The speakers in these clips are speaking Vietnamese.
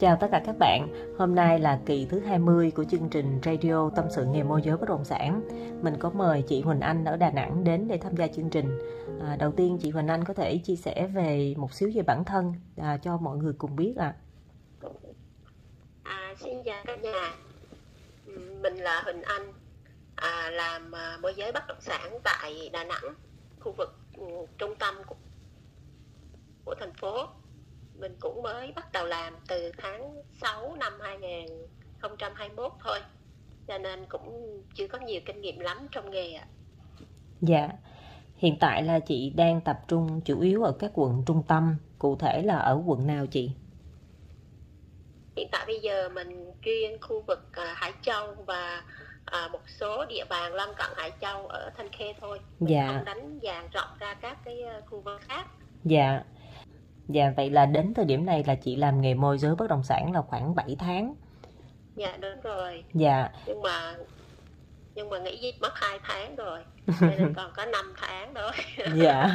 Chào tất cả các bạn, hôm nay là kỳ thứ 20 của chương trình Radio Tâm sự nghề môi giới bất động sản. Mình có mời chị Huỳnh Anh ở Đà Nẵng đến để tham gia chương trình. Đầu tiên chị Huỳnh Anh có thể chia sẻ về một xíu về bản thân cho mọi người cùng biết ạ. Xin chào cả nhà, mình là Huỳnh Anh, làm môi giới bất động sản tại Đà Nẵng, khu vực trung tâm của thành phố. Mình cũng mới bắt đầu làm từ tháng 6 năm 2021 thôi, cho nên cũng chưa có nhiều kinh nghiệm lắm trong nghề ạ. Dạ, hiện tại là chị đang tập trung chủ yếu ở các quận trung tâm, cụ thể là ở quận nào chị? Hiện tại bây giờ mình chuyên khu vực Hải Châu và một số địa bàn lân cận Hải Châu ở Thanh Khê thôi. Dạ. Mình không đánh dàn rộng ra các cái khu vực khác. Dạ. Dạ, vậy là đến thời điểm này là chị làm nghề môi giới bất động sản là khoảng 7 tháng. Dạ, đúng rồi. Dạ. Nhưng mà nghỉ việc mất 2 tháng rồi, nên còn có 5 tháng thôi. Dạ.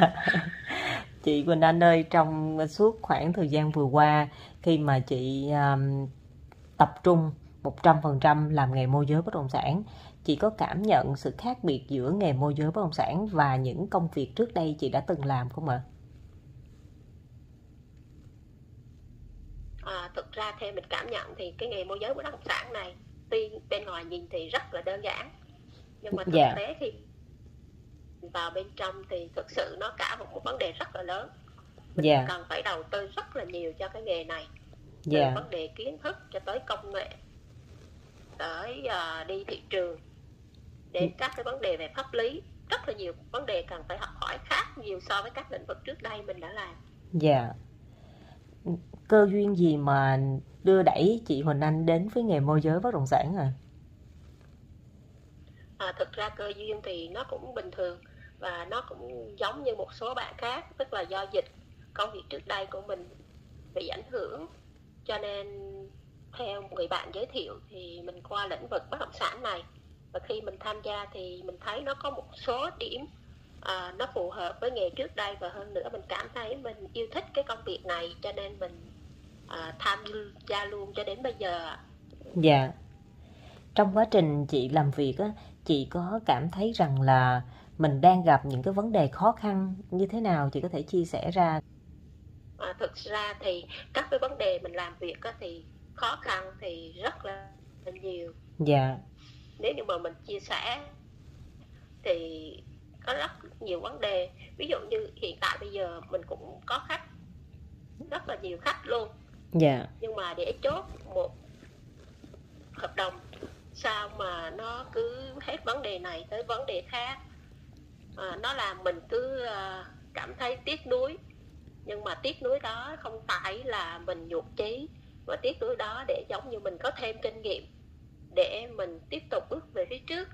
Chị Quỳnh Anh ơi, trong suốt khoảng thời gian vừa qua, khi mà chị tập trung 100% làm nghề môi giới bất động sản, chị có cảm nhận sự khác biệt giữa nghề môi giới bất động sản và những công việc trước đây chị đã từng làm không ạ? Thực ra theo mình cảm nhận thì cái nghề môi giới bất động sản này tuy bên ngoài nhìn thì rất là đơn giản, nhưng mà thực tế khi vào bên trong thì thực sự nó cả một vấn đề rất là lớn. Mình cần phải đầu tư rất là nhiều cho cái nghề này, từ vấn đề kiến thức cho tới công nghệ, tới đi thị trường, đến các cái vấn đề về pháp lý. Rất là nhiều vấn đề cần phải học hỏi khác nhiều so với các lĩnh vực trước đây mình đã làm. Dạ. Cơ duyên gì mà đưa đẩy chị Huỳnh Anh đến với nghề môi giới bất động sản à? Thực ra cơ duyên thì nó cũng bình thường và nó cũng giống như một số bạn khác, tức là do dịch, công việc trước đây của mình bị ảnh hưởng, cho nên theo người bạn giới thiệu thì mình qua lĩnh vực bất động sản này, và khi mình tham gia thì mình thấy nó có một số điểm nó phù hợp với nghề trước đây, và hơn nữa mình cảm thấy mình yêu thích cái công việc này, cho nên mình tham gia luôn cho đến bây giờ. Dạ. Trong quá trình chị làm việc á, chị có cảm thấy rằng là mình đang gặp những cái vấn đề khó khăn như thế nào, chị có thể chia sẻ ra? Thực ra thì các cái vấn đề mình làm việc á, thì khó khăn thì rất là nhiều. Dạ. Nếu như mà mình chia sẻ thì có rất nhiều vấn đề, ví dụ như hiện tại bây giờ mình cũng có khách, rất là nhiều khách luôn. Dạ. Nhưng mà để chốt một hợp đồng sao mà nó cứ hết vấn đề này tới vấn đề khác, nó làm mình cứ cảm thấy tiếc nuối. Nhưng mà tiếc nuối đó không phải là mình nhụt chí, mà tiếc nuối đó để giống như mình có thêm kinh nghiệm để mình tiếp tục bước về phía trước.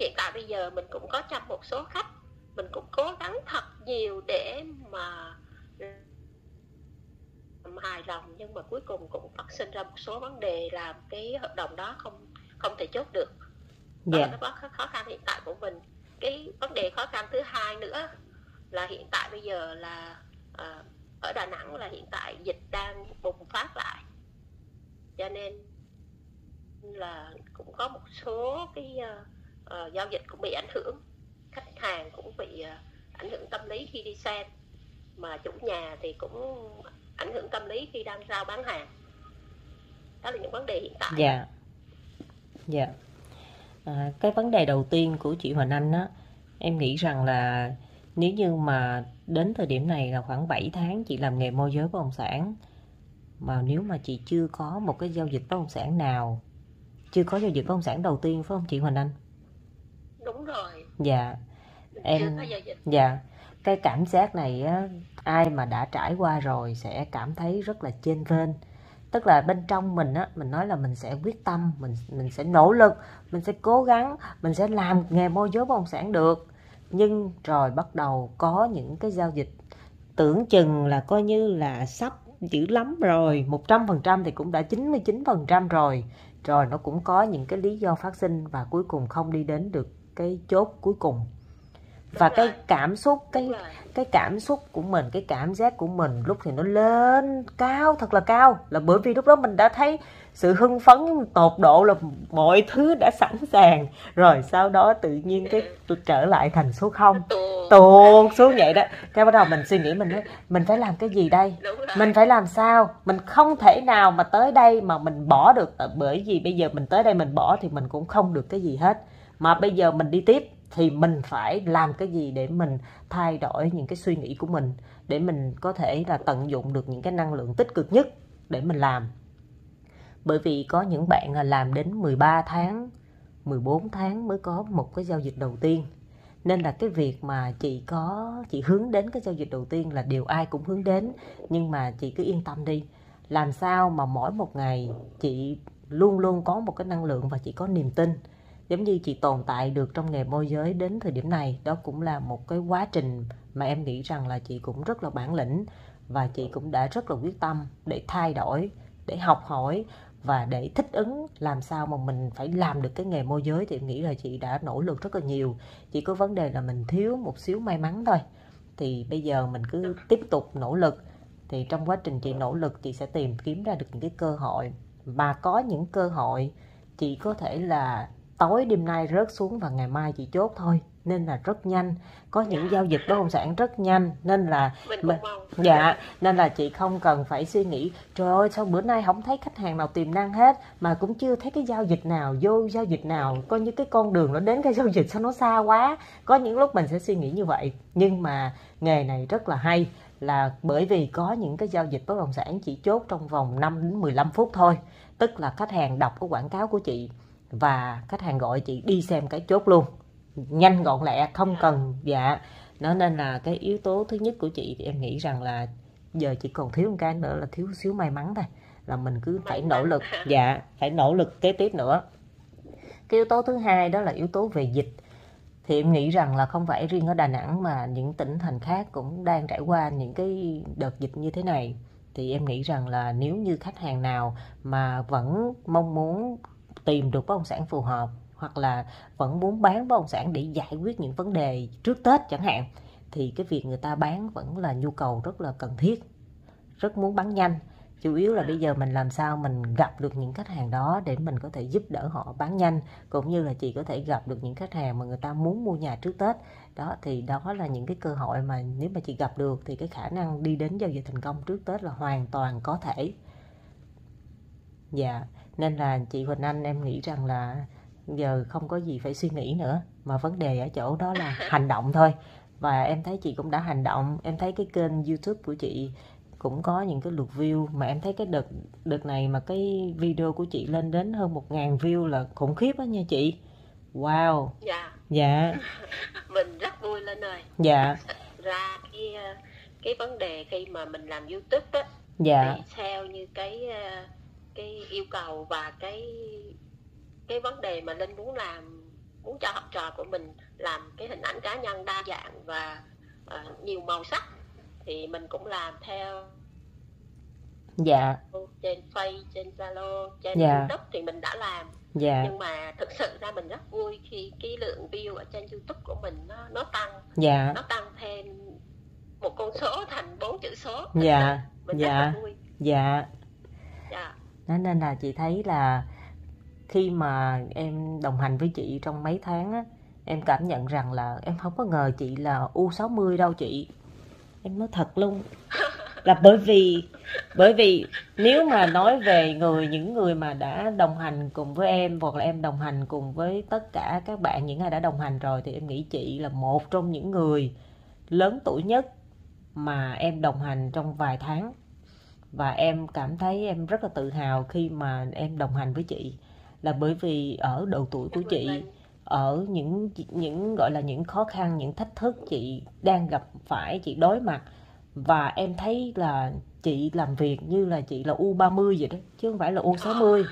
Hiện tại bây giờ mình cũng có chăm một số khách, mình cũng cố gắng thật nhiều để mà hài lòng, nhưng mà cuối cùng cũng phát sinh ra một số vấn đề làm cái hợp đồng đó không thể chốt được. Đó là cái khó khăn hiện tại của mình. Cái vấn đề khó khăn thứ hai nữa là hiện tại bây giờ là ở Đà Nẵng là hiện tại dịch đang bùng phát lại, cho nên là cũng có một số cái giao dịch cũng bị ảnh hưởng, khách hàng cũng bị ảnh hưởng tâm lý khi đi xem, mà chủ nhà thì cũng ảnh hưởng tâm lý khi đang rao bán hàng. Đó là những vấn đề hiện tại. Dạ. Dạ. Cái vấn đề đầu tiên của chị Huỳnh Anh á, em nghĩ rằng là nếu như mà đến thời điểm này là khoảng 7 tháng chị làm nghề môi giới bất động sản, mà nếu mà chị chưa có một cái giao dịch bất động sản nào, chưa có giao dịch bất động sản đầu tiên phải không chị Huỳnh Anh? Đúng rồi. Dạ. Dạ. Cái cảm giác này á, ai mà đã trải qua rồi sẽ cảm thấy rất là chênh vênh. Tức là bên trong mình á, mình nói là mình sẽ quyết tâm, mình sẽ nỗ lực, mình sẽ cố gắng, mình sẽ làm nghề môi giới bất động sản được. Nhưng rồi bắt đầu có những cái giao dịch tưởng chừng là coi như là sắp dữ lắm rồi, 100% thì cũng đã 99% rồi. Rồi nó cũng có những cái lý do phát sinh và cuối cùng không đi đến được cái chốt cuối cùng. Và cái cảm xúc, cái cảm xúc của mình, cái cảm giác của mình lúc thì nó lên cao, thật là cao. Là bởi vì lúc đó mình đã thấy sự hưng phấn tột độ, là mọi thứ đã sẵn sàng. Rồi sau đó tự nhiên cái trở lại thành số 0, tuột xuống vậy đó. Cái bắt đầu mình suy nghĩ, mình nói mình phải làm cái gì đây, mình phải làm sao. Mình không thể nào mà tới đây mà mình bỏ được, bởi vì bây giờ mình tới đây mình bỏ thì mình cũng không được cái gì hết. Mà bây giờ mình đi tiếp thì mình phải làm cái gì để mình thay đổi những cái suy nghĩ của mình, để mình có thể là tận dụng được những cái năng lượng tích cực nhất để mình làm. Bởi vì có những bạn làm đến 13 tháng, 14 tháng mới có một cái giao dịch đầu tiên. Nên là cái việc mà chị hướng đến cái giao dịch đầu tiên là điều ai cũng hướng đến. Nhưng mà chị cứ yên tâm đi, làm sao mà mỗi một ngày chị luôn luôn có một cái năng lượng và chị có niềm tin. Giống như chị tồn tại được trong nghề môi giới đến thời điểm này, đó cũng là một cái quá trình mà em nghĩ rằng là chị cũng rất là bản lĩnh, và chị cũng đã rất là quyết tâm để thay đổi, để học hỏi và để thích ứng làm sao mà mình phải làm được cái nghề môi giới. Thì em nghĩ là chị đã nỗ lực rất là nhiều, chỉ có vấn đề là mình thiếu một xíu may mắn thôi. Thì bây giờ mình cứ tiếp tục nỗ lực, thì trong quá trình chị nỗ lực chị sẽ tìm kiếm ra được những cái cơ hội, mà có những cơ hội chị có thể là tối đêm nay rớt xuống và ngày mai chị chốt thôi, nên là rất nhanh. Có những giao dịch bất động sản rất nhanh, nên là nên là chị không cần phải suy nghĩ trời ơi sao bữa nay không thấy khách hàng nào tiềm năng hết, mà cũng chưa thấy cái giao dịch nào vô giao dịch nào, coi như cái con đường nó đến cái giao dịch sao nó xa quá. Có những lúc mình sẽ suy nghĩ như vậy, nhưng mà nghề này rất là hay, là bởi vì có những cái giao dịch bất động sản chị chốt trong vòng 5 đến 15 phút thôi, tức là khách hàng đọc cái quảng cáo của chị và khách hàng gọi chị đi xem cái chốt luôn, nhanh gọn lẹ, không cần nó. Nên là cái yếu tố thứ nhất của chị thì em nghĩ rằng là giờ chị còn thiếu một cái nữa là thiếu xíu may mắn thôi, là mình cứ phải nỗ lực, phải nỗ lực kế tiếp nữa. Cái yếu tố thứ hai đó là yếu tố về dịch. Thì em nghĩ rằng là không phải riêng ở Đà Nẵng mà những tỉnh thành khác cũng đang trải qua những cái đợt dịch như thế này. Thì em nghĩ rằng là nếu như khách hàng nào mà vẫn mong muốn tìm được bất động sản phù hợp, hoặc là vẫn muốn bán bất động sản để giải quyết những vấn đề trước Tết chẳng hạn, thì cái việc người ta bán vẫn là nhu cầu rất là cần thiết, rất muốn bán nhanh. Chủ yếu là bây giờ mình làm sao mình gặp được những khách hàng đó để mình có thể giúp đỡ họ bán nhanh, cũng như là chị có thể gặp được những khách hàng mà người ta muốn mua nhà trước Tết. Đó thì đó là những cái cơ hội mà nếu mà chị gặp được thì cái khả năng đi đến giao dịch thành công trước Tết là hoàn toàn có thể. Nên là chị Huỳnh Anh em nghĩ rằng là giờ không có gì phải suy nghĩ nữa, mà vấn đề ở chỗ đó là hành động thôi. Và em thấy chị cũng đã hành động, em thấy cái kênh YouTube của chị cũng có những cái lượt view, mà em thấy cái đợt này mà cái video của chị lên đến hơn 1.000 view là khủng khiếp á nha chị. Wow. Mình rất vui lên rồi. Ra cái vấn đề khi mà mình làm YouTube á, thì theo như cái yêu cầu và cái vấn đề mà Linh muốn làm, muốn cho học trò của mình làm cái hình ảnh cá nhân đa dạng và nhiều màu sắc, thì mình cũng làm theo. Trên Facebook, trên Zalo, trên YouTube thì mình đã làm. Nhưng mà thực sự ra mình rất vui khi cái lượng view ở trên YouTube của mình nó tăng. Nó tăng thêm một con số thành 4 chữ số. Mình rất là vui. Nên là chị thấy là khi mà em đồng hành với chị trong mấy tháng á, em cảm nhận rằng là em không có ngờ chị là U60 đâu chị. Em nói thật luôn. Là bởi vì nếu mà nói về những người mà đã đồng hành cùng với em, hoặc là em đồng hành cùng với tất cả các bạn, những ai đã đồng hành rồi, thì em nghĩ chị là một trong những người lớn tuổi nhất mà em đồng hành trong vài tháng. Và em cảm thấy em rất là tự hào khi mà em đồng hành với chị, là bởi vì ở độ tuổi của chị, ở những gọi là những khó khăn, những thách thức chị đang gặp phải, chị đối mặt, và em thấy là chị làm việc như là chị là U30 vậy đó, chứ không phải là U60.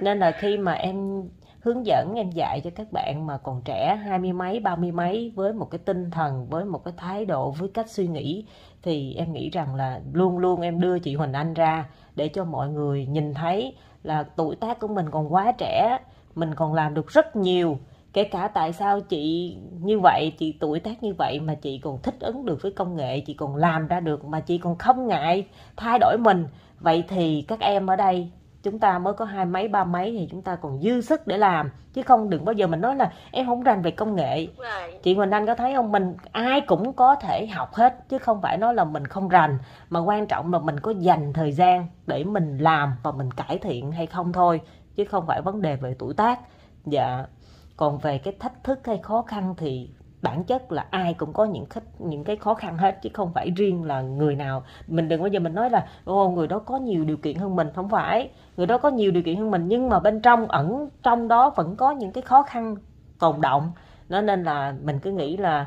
Nên là khi mà em hướng dẫn, em dạy cho các bạn mà còn trẻ 20 mấy 30 mấy, với một cái tinh thần, với một cái thái độ, với cách suy nghĩ, thì em nghĩ rằng là luôn luôn em đưa chị Huỳnh Anh ra để cho mọi người nhìn thấy là tuổi tác của mình còn quá trẻ, mình còn làm được rất nhiều. Kể cả tại sao chị như vậy, chị tuổi tác như vậy mà chị còn thích ứng được với công nghệ, chị còn làm ra được, mà chị còn không ngại thay đổi mình. Vậy thì các em ở đây, chúng ta mới có 2 mấy 3 mấy thì chúng ta còn dư sức để làm, chứ không đừng bao giờ mình nói là em không rành về công nghệ. Chị Huỳnh Anh có thấy không, mình ai cũng có thể học hết, chứ không phải nói là mình không rành, mà quan trọng là mình có dành thời gian để mình làm và mình cải thiện hay không thôi, chứ không phải vấn đề về tuổi tác. Dạ. Còn về cái thách thức hay khó khăn thì bản chất là ai cũng có những cái khó khăn hết, chứ không phải riêng là người nào. Mình đừng bao giờ mình nói là ô, người đó có nhiều điều kiện hơn mình. Không phải, người đó có nhiều điều kiện hơn mình, nhưng mà bên trong ẩn trong đó vẫn có những cái khó khăn tồn động. Nên là mình cứ nghĩ là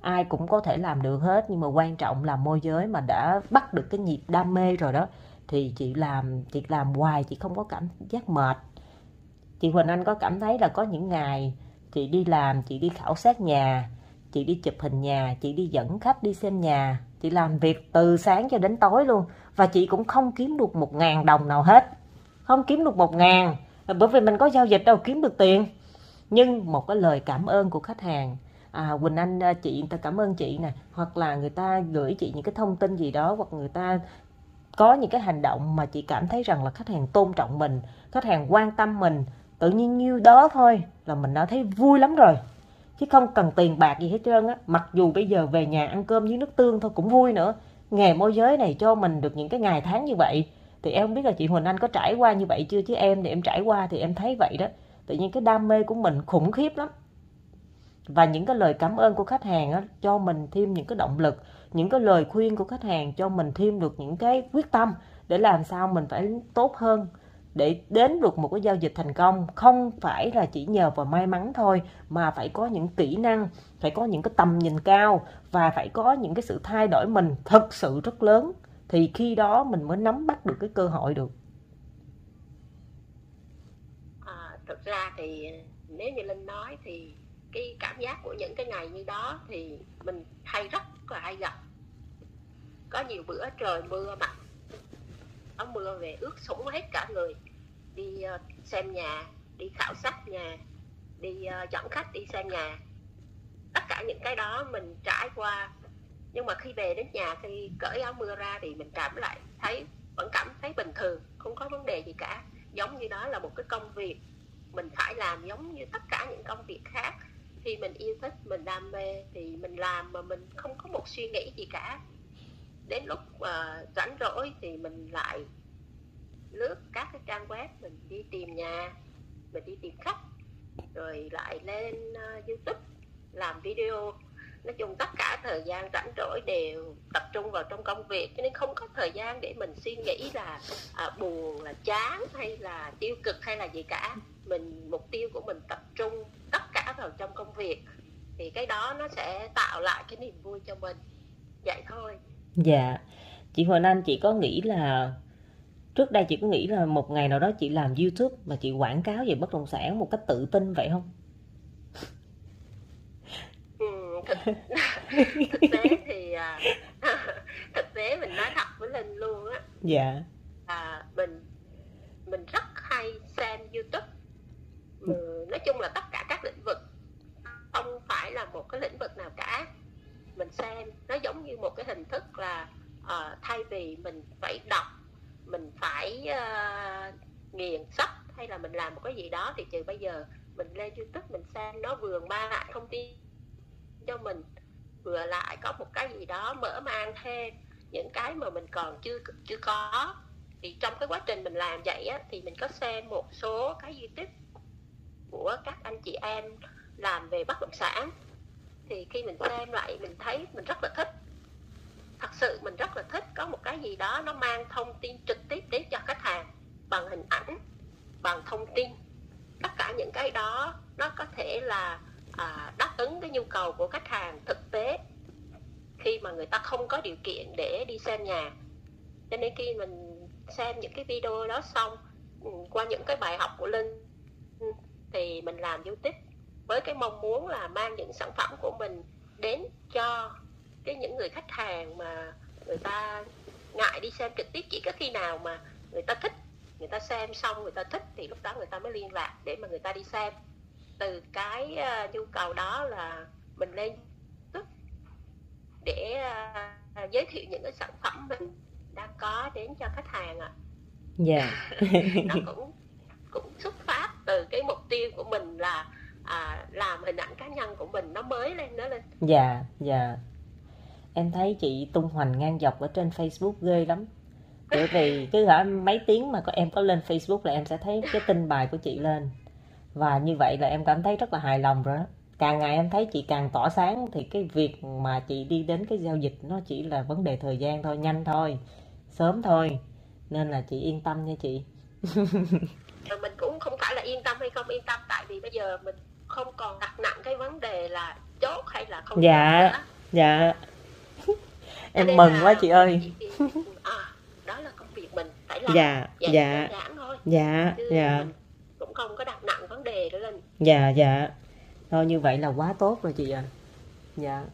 ai cũng có thể làm được hết, nhưng mà quan trọng là môi giới mà đã bắt được cái nhịp đam mê rồi đó, thì chị làm hoài, chị không có cảm giác mệt. Chị Huỳnh Anh có cảm thấy là có những ngày chị đi làm, chị đi khảo sát nhà, chị đi chụp hình nhà, chị đi dẫn khách đi xem nhà, chị làm việc từ sáng cho đến tối luôn, và chị cũng không kiếm được 1.000 đồng nào hết, không kiếm được 1.000, bởi vì mình có giao dịch đâu kiếm được tiền. Nhưng một cái lời cảm ơn của khách hàng, Huỳnh Anh chị, người ta cảm ơn chị nè, hoặc là người ta gửi chị những cái thông tin gì đó, hoặc người ta có những cái hành động mà chị cảm thấy rằng là khách hàng tôn trọng mình, khách hàng quan tâm mình, tự nhiên nhiêu đó thôi là mình đã thấy vui lắm rồi, chứ không cần tiền bạc gì hết trơn á. Mặc dù bây giờ về nhà ăn cơm với nước tương thôi cũng vui nữa. Nghề môi giới này cho mình được những cái ngày tháng như vậy, thì em không biết là chị Huỳnh Anh có trải qua như vậy chưa, chứ em thì em trải qua thì em thấy vậy đó. Tự nhiên cái đam mê của mình khủng khiếp lắm, và những cái lời cảm ơn của khách hàng á, cho mình thêm những cái động lực, những cái lời khuyên của khách hàng cho mình thêm được những cái quyết tâm để làm sao mình phải tốt hơn, để đến được một cái giao dịch thành công. Không phải là chỉ nhờ vào may mắn thôi, mà phải có những kỹ năng, phải có những cái tầm nhìn cao, và phải có những cái sự thay đổi mình thật sự rất lớn, thì khi đó mình mới nắm bắt được cái cơ hội được. Thực ra thì nếu như Linh nói thì cái cảm giác của những cái ngày như đó thì mình hay, rất là hay gặp. Có nhiều bữa trời mưa mà áo mưa về ướt sũng hết cả người, đi xem nhà, đi khảo sát nhà, đi dẫn khách đi xem nhà, tất cả những cái đó mình trải qua. Nhưng mà khi về đến nhà, khi cởi áo mưa ra thì mình cảm lại thấy, vẫn cảm thấy bình thường, không có vấn đề gì cả. Giống như đó là một cái công việc mình phải làm, giống như tất cả những công việc khác. Khi mình yêu thích, mình đam mê thì mình làm, mà mình không có một suy nghĩ gì cả. Đến lúc rảnh rỗi thì mình lại lướt các cái trang web, mình đi tìm nhà, mình đi tìm khách, rồi lại lên YouTube làm video. Nói chung tất cả thời gian rảnh rỗi đều tập trung vào trong công việc, cho nên không có thời gian để mình suy nghĩ là buồn, là chán hay là tiêu cực hay là gì cả. Mình, mục tiêu của mình tập trung tất cả vào trong công việc, thì cái đó nó sẽ tạo lại cái niềm vui cho mình, vậy thôi. Dạ, chị Huỳnh Anh, chị có nghĩ là trước đây chị có nghĩ là một ngày nào đó chị làm YouTube mà chị quảng cáo về bất động sản một cách tự tin vậy không? Thực tế mình nói thật với Linh luôn á. Dạ. Mình rất hay xem YouTube. Nói chung là tất cả các lĩnh vực, không phải là một cái lĩnh vực nào cả. Mình xem nó giống như một cái hình thức là thay vì mình phải đọc, mình phải nghiền sách hay là mình làm một cái gì đó, thì trừ bây giờ mình lên YouTube mình xem, nó vừa mang lại thông tin cho mình, vừa lại có một cái gì đó mở mang thêm những cái mà mình còn chưa có. Thì trong cái quá trình mình làm vậy á, thì mình có xem một số cái YouTube của các anh chị em làm về bất động sản. Thì khi mình xem lại, mình thấy mình rất là thích. Thật sự mình rất là thích có một cái gì đó nó mang thông tin trực tiếp đến cho khách hàng, bằng hình ảnh, bằng thông tin. Tất cả những cái đó nó có thể là đáp ứng cái nhu cầu của khách hàng thực tế, khi mà người ta không có điều kiện để đi xem nhà. Cho nên khi mình xem những cái video đó xong, qua những cái bài học của Linh, thì mình làm YouTube với cái mong muốn là mang những sản phẩm của mình đến cho cái những người khách hàng mà người ta ngại đi xem trực tiếp. Chỉ có khi nào mà người ta thích, người ta xem xong người ta thích, thì lúc đó người ta mới liên lạc để mà người ta đi xem. từ cái nhu cầu đó là mình lên để giới thiệu những cái sản phẩm mình đang có đến cho khách hàng ạ. Dạ. Nó cũng xuất phát từ cái mục tiêu của mình là làm hình ảnh cá nhân của mình nó mới lên nữa lên. Dạ, dạ. Em thấy chị tung hoành ngang dọc ở trên Facebook ghê lắm. Bởi vì cứ hả mấy tiếng mà em có lên Facebook là em sẽ thấy cái tin bài của chị lên. Và như vậy là em cảm thấy rất là hài lòng rồi đó. Càng ngày em thấy chị càng tỏa sáng, thì cái việc mà chị đi đến cái giao dịch nó chỉ là vấn đề thời gian thôi, nhanh thôi, sớm thôi. Nên là chị yên tâm nha chị. Mình cũng không phải là yên tâm hay không yên tâm, tại vì bây giờ mình không còn đặt nặng cái vấn đề là chốt hay là không. Dạ, chốt nữa. Dạ. Em mừng quá chị ơi. Đó là công việc mình phải làm. Dạ, dạ. Thôi. Dạ, chứ dạ. Cũng không có đặt nặng vấn đề đó lên. Dạ, dạ. Thôi như vậy là quá tốt rồi chị ạ. Dạ.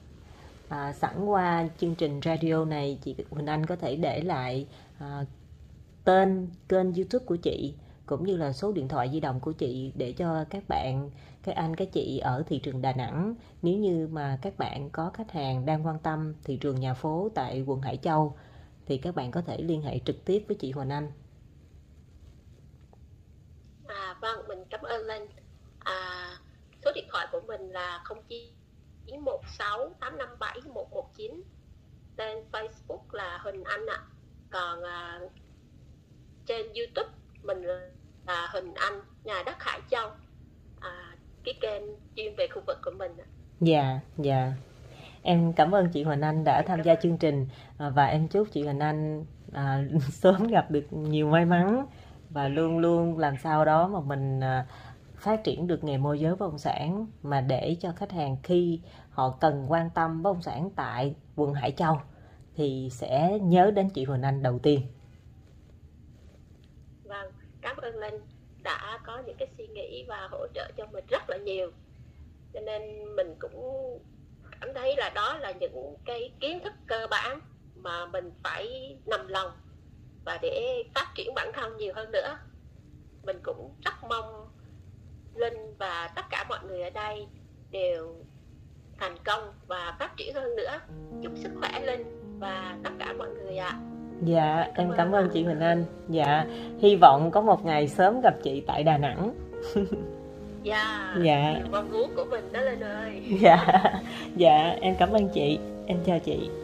Sẵn qua chương trình radio này, chị Huỳnh Anh có thể để lại tên kênh YouTube của chị cũng như là số điện thoại di động của chị để cho các bạn, các anh, các chị ở thị trường Đà Nẵng, nếu như mà các bạn có khách hàng đang quan tâm thị trường nhà phố tại quận Hải Châu thì các bạn có thể liên hệ trực tiếp với chị Huỳnh Anh. Vâng, mình cảm ơn Linh. Số điện thoại của mình là 0916 857 119. Trên Facebook là Huỳnh Anh ạ. Còn trên YouTube mình là Huỳnh Anh Nhà Đất Hải Châu, cái kênh chuyên về khu vực của mình ạ. Dạ, dạ. Em cảm ơn chị Huỳnh Anh đã tham gia chương trình. Và em chúc chị Huỳnh Anh sớm gặp được nhiều may mắn. Và luôn luôn làm sao đó mà mình phát triển được nghề môi giới bất động sản, mà để cho khách hàng khi họ cần quan tâm bất động sản tại quận Hải Châu thì sẽ nhớ đến chị Huỳnh Anh đầu tiên. Vâng, cảm ơn Linh đã có những cái suy nghĩ và hỗ trợ cho mình rất là nhiều. Cho nên mình cũng cảm thấy là đó là những cái kiến thức cơ bản mà mình phải nằm lòng và để phát triển bản thân nhiều hơn nữa. Mình cũng rất mong Linh và tất cả mọi người ở đây đều thành công và phát triển hơn nữa. Chúc sức khỏe Linh và tất cả mọi người ạ. Dạ, em cảm ơn chị Huỳnh Anh. Dạ, hy vọng có một ngày sớm gặp chị tại Đà Nẵng. Dạ, dạ. Mong muốn của mình đó Linh ơi. Dạ, dạ, em cảm ơn chị. Em chào chị.